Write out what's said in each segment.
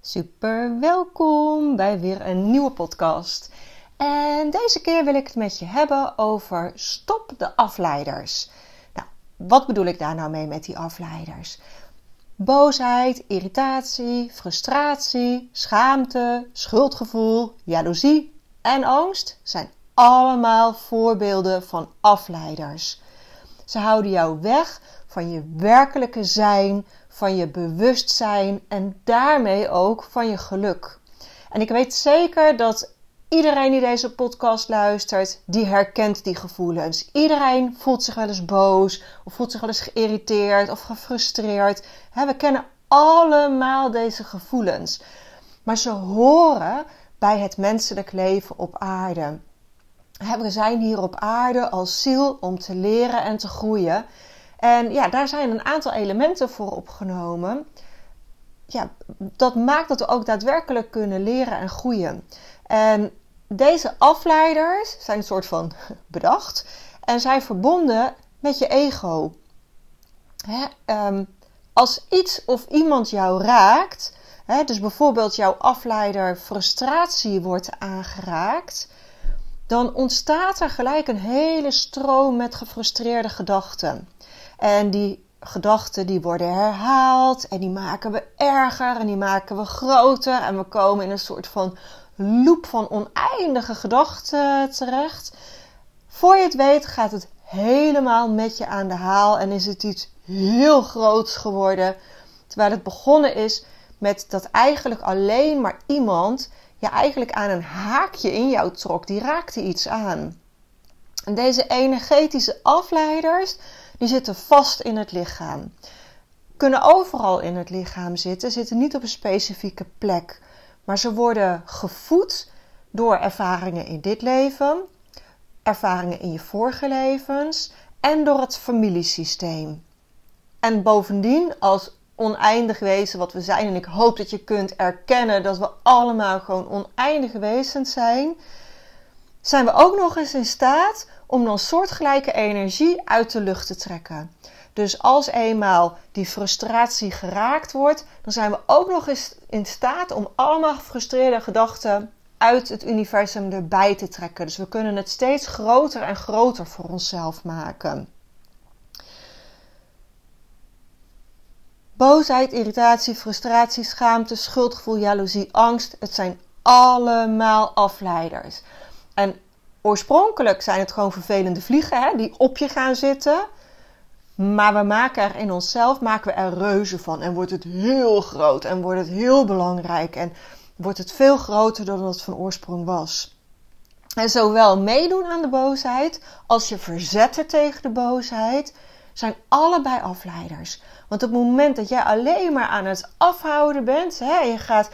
Super, welkom bij weer een nieuwe podcast. En deze keer wil ik het met je hebben over stop de afleiders. Nou, wat bedoel ik daar nou mee met die afleiders? Boosheid, irritatie, frustratie, schaamte, schuldgevoel, jaloezie en angst zijn allemaal voorbeelden van afleiders. Ze houden jou weg van je werkelijke zijn, van je bewustzijn en daarmee ook van je geluk. En ik weet zeker dat iedereen die deze podcast luistert, die herkent die gevoelens. Iedereen voelt zich wel eens boos of voelt zich wel eens geïrriteerd of gefrustreerd. We kennen allemaal deze gevoelens. Maar ze horen bij het menselijk leven op aarde. We zijn hier op aarde als ziel om te leren en te groeien. En ja, daar zijn een aantal elementen voor opgenomen. Ja, dat maakt dat we ook daadwerkelijk kunnen leren en groeien. En deze afleiders zijn een soort van bedacht en zijn verbonden met je ego. Als iets of iemand jou raakt, dus bijvoorbeeld jouw afleider frustratie wordt aangeraakt, dan ontstaat er gelijk een hele stroom met gefrustreerde gedachten. En die gedachten die worden herhaald en die maken we erger en die maken we groter. En we komen in een soort van loop van oneindige gedachten terecht. Voor je het weet gaat het helemaal met je aan de haal en is het iets heel groots geworden. Terwijl het begonnen is met dat eigenlijk alleen maar iemand je eigenlijk aan een haakje in jou trok. Die raakte iets aan. En deze energetische afleiders, die zitten vast in het lichaam. Kunnen overal in het lichaam zitten. Zitten niet op een specifieke plek. Maar ze worden gevoed door ervaringen in dit leven. Ervaringen in je vorige levens. En door het familiesysteem. En bovendien als oneindig wezen wat we zijn. En ik hoop dat je kunt erkennen dat we allemaal gewoon oneindige wezens zijn. Zijn we ook nog eens in staat om dan soortgelijke energie uit de lucht te trekken. Dus als eenmaal die frustratie geraakt wordt, dan zijn we ook nog eens in staat om allemaal gefrustreerde gedachten uit het universum erbij te trekken. Dus we kunnen het steeds groter en groter voor onszelf maken. Boosheid, irritatie, frustratie, schaamte, schuldgevoel, jaloezie, angst. Het zijn allemaal afleiders. En oorspronkelijk zijn het gewoon vervelende vliegen die op je gaan zitten. Maar we maken er in onszelf reuzen van. En wordt het heel groot en wordt het heel belangrijk. En wordt het veel groter dan het van oorsprong was. En zowel meedoen aan de boosheid als je verzetten tegen de boosheid zijn allebei afleiders. Want op het moment dat jij alleen maar aan het afhouden bent, je gaat...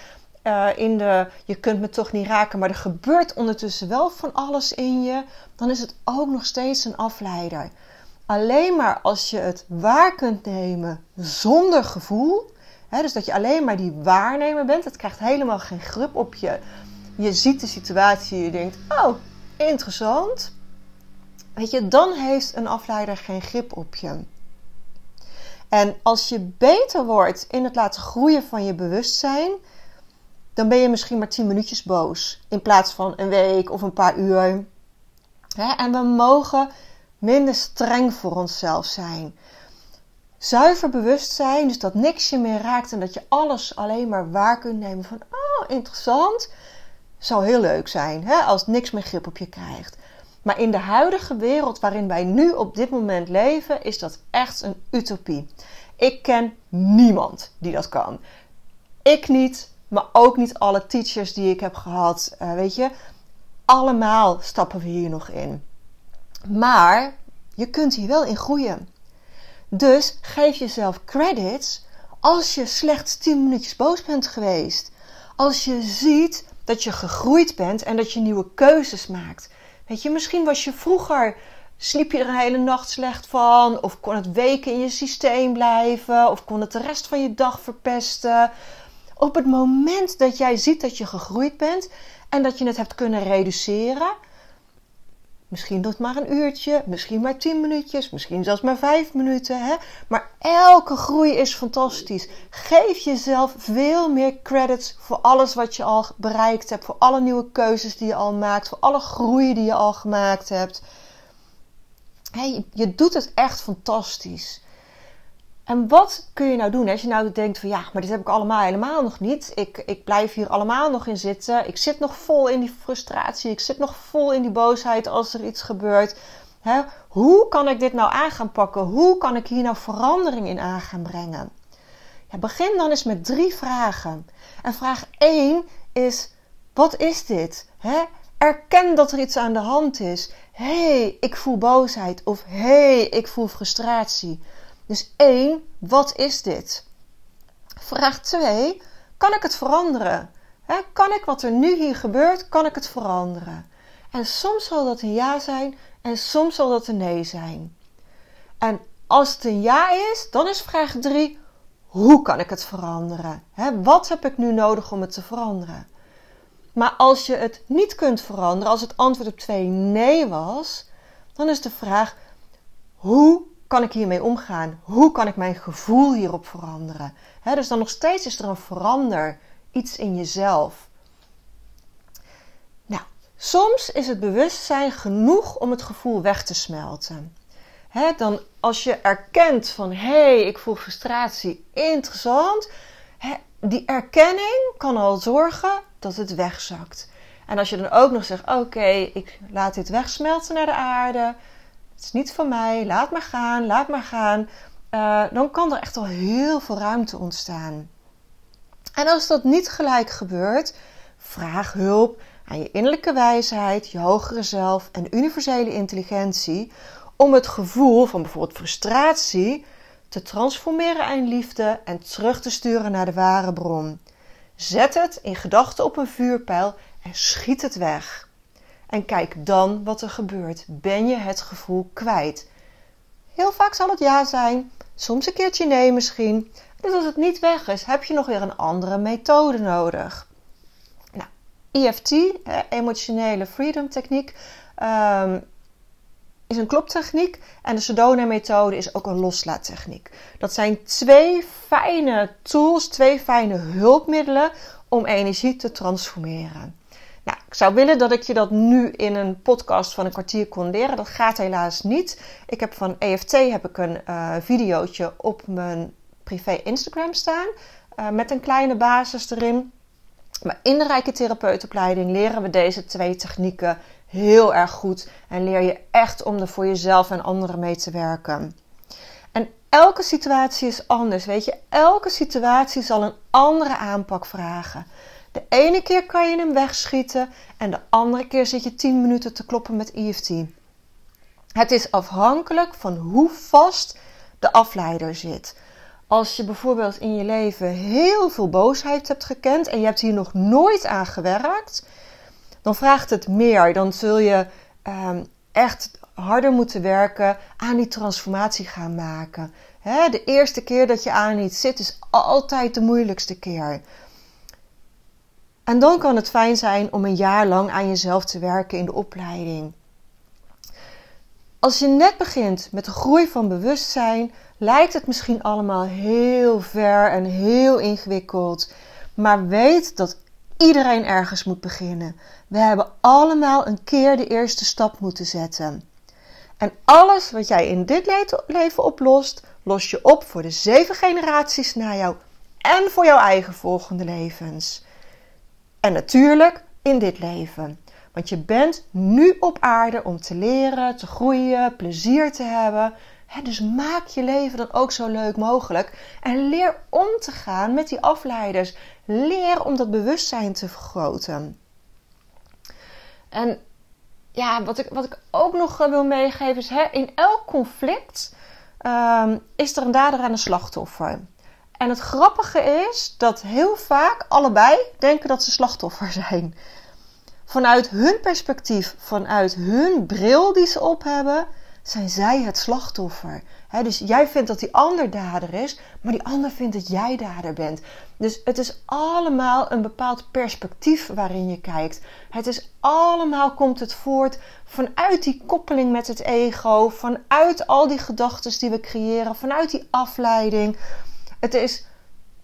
je kunt me toch niet raken, maar er gebeurt ondertussen wel van alles in je, dan is het ook nog steeds een afleider. Alleen maar als je het waar kunt nemen zonder gevoel, dus dat je alleen maar die waarnemer bent, het krijgt helemaal geen grip op je. Je ziet de situatie, je denkt, oh, interessant. Weet je, dan heeft een afleider geen grip op je. En als je beter wordt in het laten groeien van je bewustzijn, dan ben je misschien maar 10 minuutjes boos. In plaats van een week of een paar uur. En we mogen minder streng voor onszelf zijn. Zuiver bewustzijn. Dus dat niks je meer raakt. En dat je alles alleen maar waar kunt nemen. Van interessant. Zou heel leuk zijn. Als niks meer grip op je krijgt. Maar in de huidige wereld waarin wij nu op dit moment leven. Is dat echt een utopie. Ik ken niemand die dat kan. Ik niet. Maar ook niet alle teachers die ik heb gehad. Allemaal stappen we hier nog in. Maar je kunt hier wel in groeien. Dus geef jezelf credits als je slechts 10 minuutjes boos bent geweest. Als je ziet dat je gegroeid bent en dat je nieuwe keuzes maakt. Weet je, misschien was je vroeger, sliep je er een hele nacht slecht van, of kon het weken in je systeem blijven, of kon het de rest van je dag verpesten. Op het moment dat jij ziet dat je gegroeid bent en dat je het hebt kunnen reduceren, misschien nog maar een uurtje, misschien maar 10 minuutjes, misschien zelfs maar 5 minuten. Hè? Maar elke groei is fantastisch. Geef jezelf veel meer credits voor alles wat je al bereikt hebt, voor alle nieuwe keuzes die je al maakt, voor alle groei die je al gemaakt hebt. Hey, je doet het echt fantastisch. En wat kun je nou doen als je nou denkt van ja, maar dit heb ik allemaal helemaal nog niet. Ik blijf hier allemaal nog in zitten. Ik zit nog vol in die frustratie. Ik zit nog vol in die boosheid als er iets gebeurt. Hè? Hoe kan ik dit nou aan gaan pakken? Hoe kan ik hier nou verandering in aan gaan brengen? Ja, begin dan eens met 3 vragen. En vraag 1 is, wat is dit? Hè? Erken dat er iets aan de hand is. Hé, ik voel boosheid. Of hé, ik voel frustratie. Dus 1, wat is dit? Vraag 2, kan ik het veranderen? Kan ik wat er nu hier gebeurt, kan ik het veranderen? En soms zal dat een ja zijn en soms zal dat een nee zijn. En als het een ja is, dan is vraag 3, hoe kan ik het veranderen? Wat heb ik nu nodig om het te veranderen? Maar als je het niet kunt veranderen, als het antwoord op 2 nee was, dan is de vraag, hoe kan ik hiermee omgaan? Hoe kan ik mijn gevoel hierop veranderen? He, dus dan nog steeds is er een verander. Iets in jezelf. Nou, soms is het bewustzijn genoeg om het gevoel weg te smelten. He, dan als je erkent van, hé, ik voel frustratie, interessant. He, die erkenning kan al zorgen dat het wegzakt. En als je dan ook nog zegt, oké, ik laat dit wegsmelten naar de aarde. Het is niet van mij, laat maar gaan. Dan kan er echt al heel veel ruimte ontstaan. En als dat niet gelijk gebeurt, vraag hulp aan je innerlijke wijsheid, je hogere zelf en universele intelligentie om het gevoel van bijvoorbeeld frustratie te transformeren in liefde en terug te sturen naar de ware bron. Zet het in gedachten op een vuurpijl en schiet het weg. En kijk dan wat er gebeurt. Ben je het gevoel kwijt? Heel vaak zal het ja zijn. Soms een keertje nee misschien. Dus als het niet weg is, heb je nog weer een andere methode nodig. Nou, EFT, emotionele freedom techniek, is een kloptechniek. En de Sedona methode is ook een loslaattechniek. Dat zijn 2 fijne tools, 2 fijne hulpmiddelen om energie te transformeren. Nou, ik zou willen dat ik je dat nu in een podcast van een kwartier kon leren. Dat gaat helaas niet. Ik heb van EFT een videootje op mijn privé Instagram staan. Met een kleine basis erin. Maar in de Rijke Therapeutenopleiding leren we deze 2 technieken heel erg goed. En leer je echt om er voor jezelf en anderen mee te werken. En elke situatie is anders, weet je. Elke situatie zal een andere aanpak vragen. De ene keer kan je hem wegschieten en de andere keer zit je 10 minuten te kloppen met EFT. Het is afhankelijk van hoe vast de afleider zit. Als je bijvoorbeeld in je leven heel veel boosheid hebt gekend en je hebt hier nog nooit aan gewerkt, dan vraagt het meer. Dan zul je echt harder moeten werken aan die transformatie gaan maken. De eerste keer dat je aan iets zit is altijd de moeilijkste keer. En dan kan het fijn zijn om een jaar lang aan jezelf te werken in de opleiding. Als je net begint met de groei van bewustzijn, lijkt het misschien allemaal heel ver en heel ingewikkeld. Maar weet dat iedereen ergens moet beginnen. We hebben allemaal een keer de eerste stap moeten zetten. En alles wat jij in dit leven oplost, los je op voor de 7 generaties na jou en voor jouw eigen volgende levens. En natuurlijk in dit leven. Want je bent nu op aarde om te leren, te groeien, plezier te hebben. Dus maak je leven dan ook zo leuk mogelijk. En leer om te gaan met die afleiders. Leer om dat bewustzijn te vergroten. En ja, wat ik ook nog wil meegeven is, in elk conflict is er een dader en een slachtoffer. En het grappige is dat heel vaak allebei denken dat ze slachtoffer zijn. Vanuit hun perspectief, vanuit hun bril die ze op hebben, zijn zij het slachtoffer. Dus jij vindt dat die ander dader is, maar die ander vindt dat jij dader bent. Dus het is allemaal een bepaald perspectief waarin je kijkt. Het is allemaal, komt het voort vanuit die koppeling met het ego, vanuit al die gedachten die we creëren, vanuit die afleiding. Het is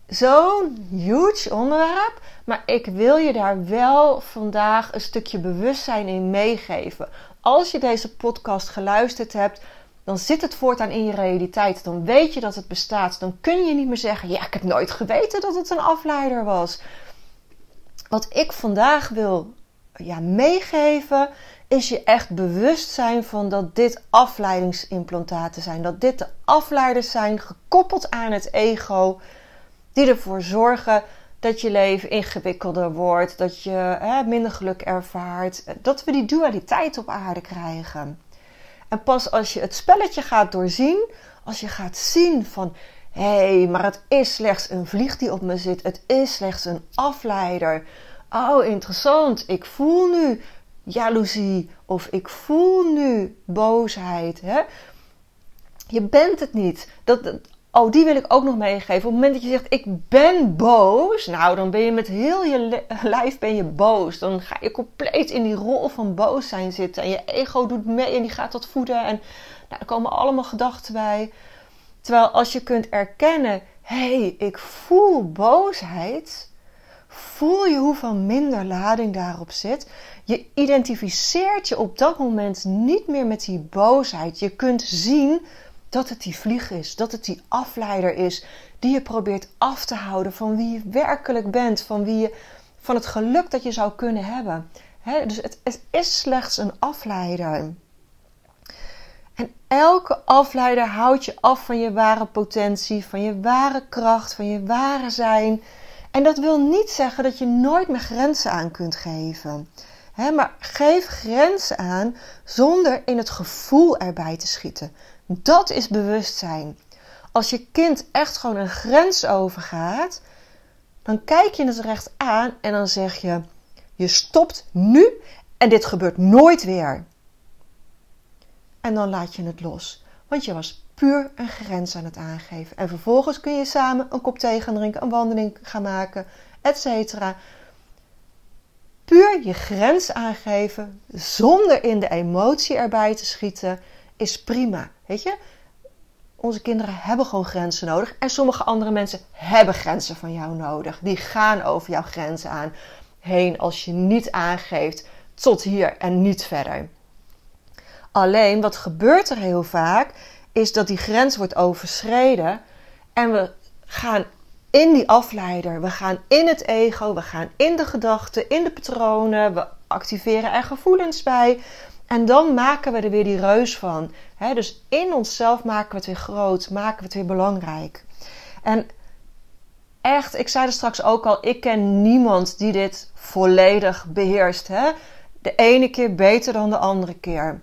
zo'n huge onderwerp, maar ik wil je daar wel vandaag een stukje bewustzijn in meegeven. Als je deze podcast geluisterd hebt, dan zit het voortaan in je realiteit. Dan weet je dat het bestaat. Dan kun je niet meer zeggen, ja, ik heb nooit geweten dat het een afleider was. Wat ik vandaag wil meegeven, is je echt bewust zijn van dat dit afleidingsimplantaten zijn. Dat dit de afleiders zijn, gekoppeld aan het ego, die ervoor zorgen dat je leven ingewikkelder wordt, dat je minder geluk ervaart. Dat we die dualiteit op aarde krijgen. En pas als je het spelletje gaat doorzien, als je gaat zien van, hé, maar het is slechts een vlieg die op me zit. Het is slechts een afleider. Oh, interessant. Ik voel nu jaloezie of ik voel nu boosheid. Hè? Je bent het niet. Oh, die wil ik ook nog meegeven. Op het moment dat je zegt, ik ben boos. Nou, dan ben je met heel je lijf ben je boos. Dan ga je compleet in die rol van boos zijn zitten. En je ego doet mee en die gaat dat voeden. En nou, er komen allemaal gedachten bij. Terwijl als je kunt erkennen, ik voel boosheid. Voel je hoeveel minder lading daarop zit. Je identificeert je op dat moment niet meer met die boosheid. Je kunt zien dat het die vlieg is, dat het die afleider is die je probeert af te houden van wie je werkelijk bent, van het geluk dat je zou kunnen hebben. Dus het is slechts een afleider. En elke afleider houdt je af van je ware potentie, van je ware kracht, van je ware zijn. En dat wil niet zeggen dat je nooit meer grenzen aan kunt geven. Maar geef grenzen aan zonder in het gevoel erbij te schieten. Dat is bewustzijn. Als je kind echt gewoon een grens overgaat, dan kijk je het recht aan en dan zeg je, je stopt nu en dit gebeurt nooit weer. En dan laat je het los. Want je was puur een grens aan het aangeven. En vervolgens kun je samen een kop thee gaan drinken, een wandeling gaan maken, etc. Puur je grens aangeven, zonder in de emotie erbij te schieten, is prima. Weet je, onze kinderen hebben gewoon grenzen nodig. En sommige andere mensen hebben grenzen van jou nodig. Die gaan over jouw grenzen heen als je niet aangeeft tot hier en niet verder. Alleen, wat gebeurt er heel vaak, is dat die grens wordt overschreden. En we gaan in die afleider. We gaan in het ego. We gaan in de gedachten, in de patronen. We activeren er gevoelens bij. En dan maken we er weer die reus van. Dus in onszelf maken we het weer groot. Maken we het weer belangrijk. En echt, ik zei er straks ook al, ik ken niemand die dit volledig beheerst. De ene keer beter dan de andere keer.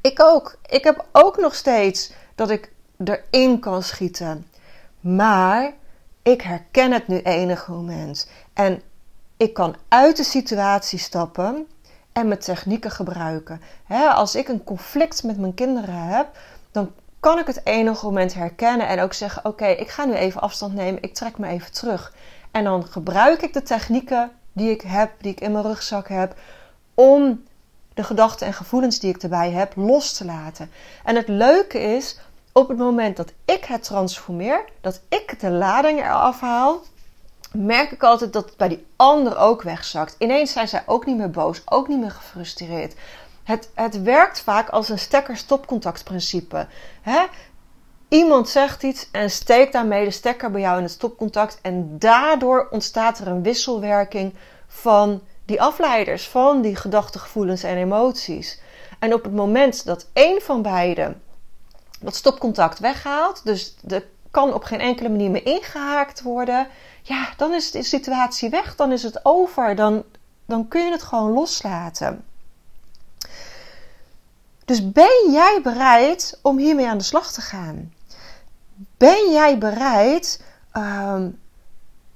Ik ook. Ik heb ook nog steeds dat ik erin kan schieten. Maar ik herken het nu enig moment. En ik kan uit de situatie stappen en mijn technieken gebruiken. Als ik een conflict met mijn kinderen heb, dan kan ik het enige moment herkennen en ook zeggen, oké, ik ga nu even afstand nemen, ik trek me even terug. En dan gebruik ik de technieken die ik heb, die ik in mijn rugzak heb, om de gedachten en gevoelens die ik erbij heb los te laten. En het leuke is, op het moment dat ik het transformeer, dat ik de lading eraf haal, merk ik altijd dat het bij die ander ook wegzakt. Ineens zijn zij ook niet meer boos, ook niet meer gefrustreerd. Het werkt vaak als een stekker-stopcontactprincipe. Iemand zegt iets en steekt daarmee de stekker bij jou in het stopcontact. En daardoor ontstaat er een wisselwerking van die afleiders, van die gedachten, gevoelens en emoties. En op het moment dat één van beiden dat stopcontact weghaalt, dus de kan op geen enkele manier meer ingehaakt worden, ja, dan is de situatie weg, dan is het over, dan kun je het gewoon loslaten. Dus ben jij bereid om hiermee aan de slag te gaan? Ben jij bereid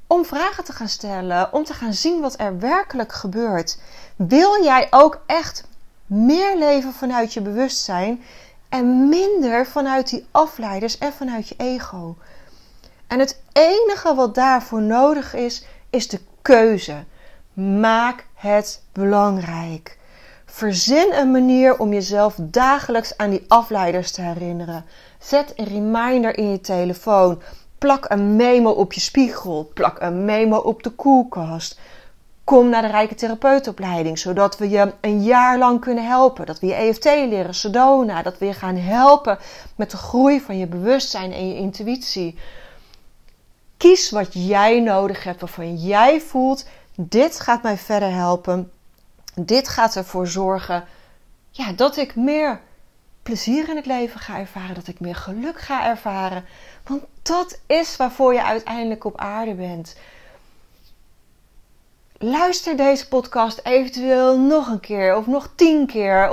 om vragen te gaan stellen, om te gaan zien wat er werkelijk gebeurt? Wil jij ook echt meer leven vanuit je bewustzijn en minder vanuit die afleiders en vanuit je ego? En het enige wat daarvoor nodig is, is de keuze. Maak het belangrijk. Verzin een manier om jezelf dagelijks aan die afleiders te herinneren. Zet een reminder in je telefoon. Plak een memo op je spiegel. Plak een memo op de koelkast. Kom naar de Rijke Therapeutenopleiding, zodat we je een jaar lang kunnen helpen. Dat we je EFT leren, Sedona. Dat we je gaan helpen met de groei van je bewustzijn en je intuïtie. Kies wat jij nodig hebt, waarvan jij voelt, dit gaat mij verder helpen. Dit gaat ervoor zorgen dat ik meer plezier in het leven ga ervaren. Dat ik meer geluk ga ervaren. Want dat is waarvoor je uiteindelijk op aarde bent. Luister deze podcast eventueel nog een keer of nog 10 keer.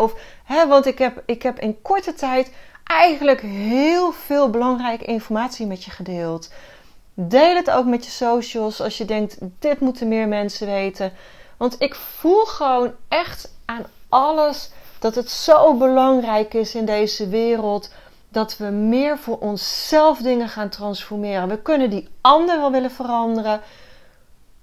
Want ik heb in korte tijd eigenlijk heel veel belangrijke informatie met je gedeeld. Deel het ook met je socials als je denkt, dit moeten meer mensen weten. Want ik voel gewoon echt aan alles dat het zo belangrijk is in deze wereld. Dat we meer voor onszelf dingen gaan transformeren. We kunnen die ander wel willen veranderen.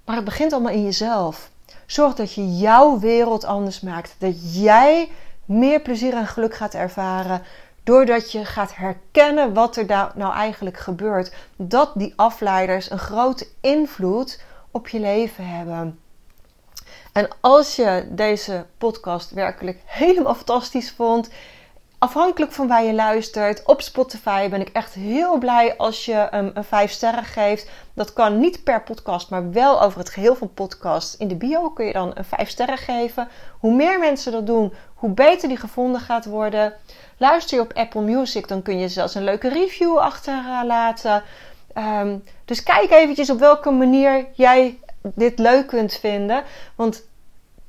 Maar het begint allemaal in jezelf. Zorg dat je jouw wereld anders maakt. Dat jij meer plezier en geluk gaat ervaren. Doordat je gaat herkennen wat er nou eigenlijk gebeurt. Dat die afleiders een grote invloed op je leven hebben. En als je deze podcast werkelijk helemaal fantastisch vond, afhankelijk van waar je luistert, op Spotify ben ik echt heel blij als je een 5 sterren geeft. Dat kan niet per podcast, maar wel over het geheel van podcasts. In de bio kun je dan een 5 sterren geven. Hoe meer mensen dat doen, hoe beter die gevonden gaat worden. Luister je op Apple Music, dan kun je zelfs een leuke review achterlaten. Dus kijk eventjes op welke manier jij dit leuk kunt vinden. Want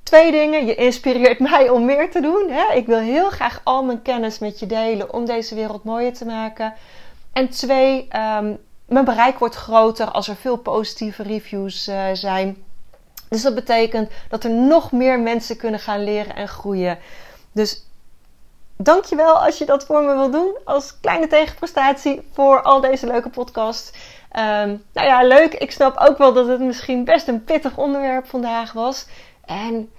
2 dingen, je inspireert mij om meer te doen. Hè? Ik wil heel graag al mijn kennis met je delen om deze wereld mooier te maken. En 2, mijn bereik wordt groter als er veel positieve reviews zijn. Dus dat betekent dat er nog meer mensen kunnen gaan leren en groeien. Dus dankjewel als je dat voor me wil doen. Als kleine tegenprestatie voor al deze leuke podcast. Leuk. Ik snap ook wel dat het misschien best een pittig onderwerp vandaag was. En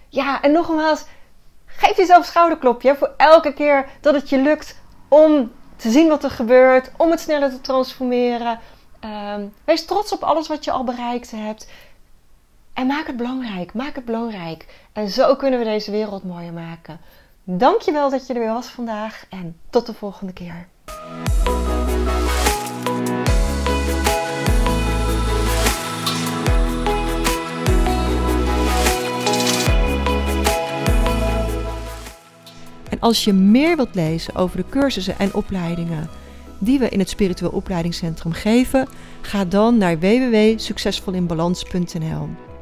nogmaals, geef jezelf een schouderklopje voor elke keer dat het je lukt om te zien wat er gebeurt, om het sneller te transformeren. Wees trots op alles wat je al bereikt hebt. En maak het belangrijk, maak het belangrijk. En zo kunnen we deze wereld mooier maken. Dankjewel dat je er weer was vandaag en tot de volgende keer. En als je meer wilt lezen over de cursussen en opleidingen die we in het Spiritueel Opleidingscentrum geven, ga dan naar www.succesvolinbalans.nl.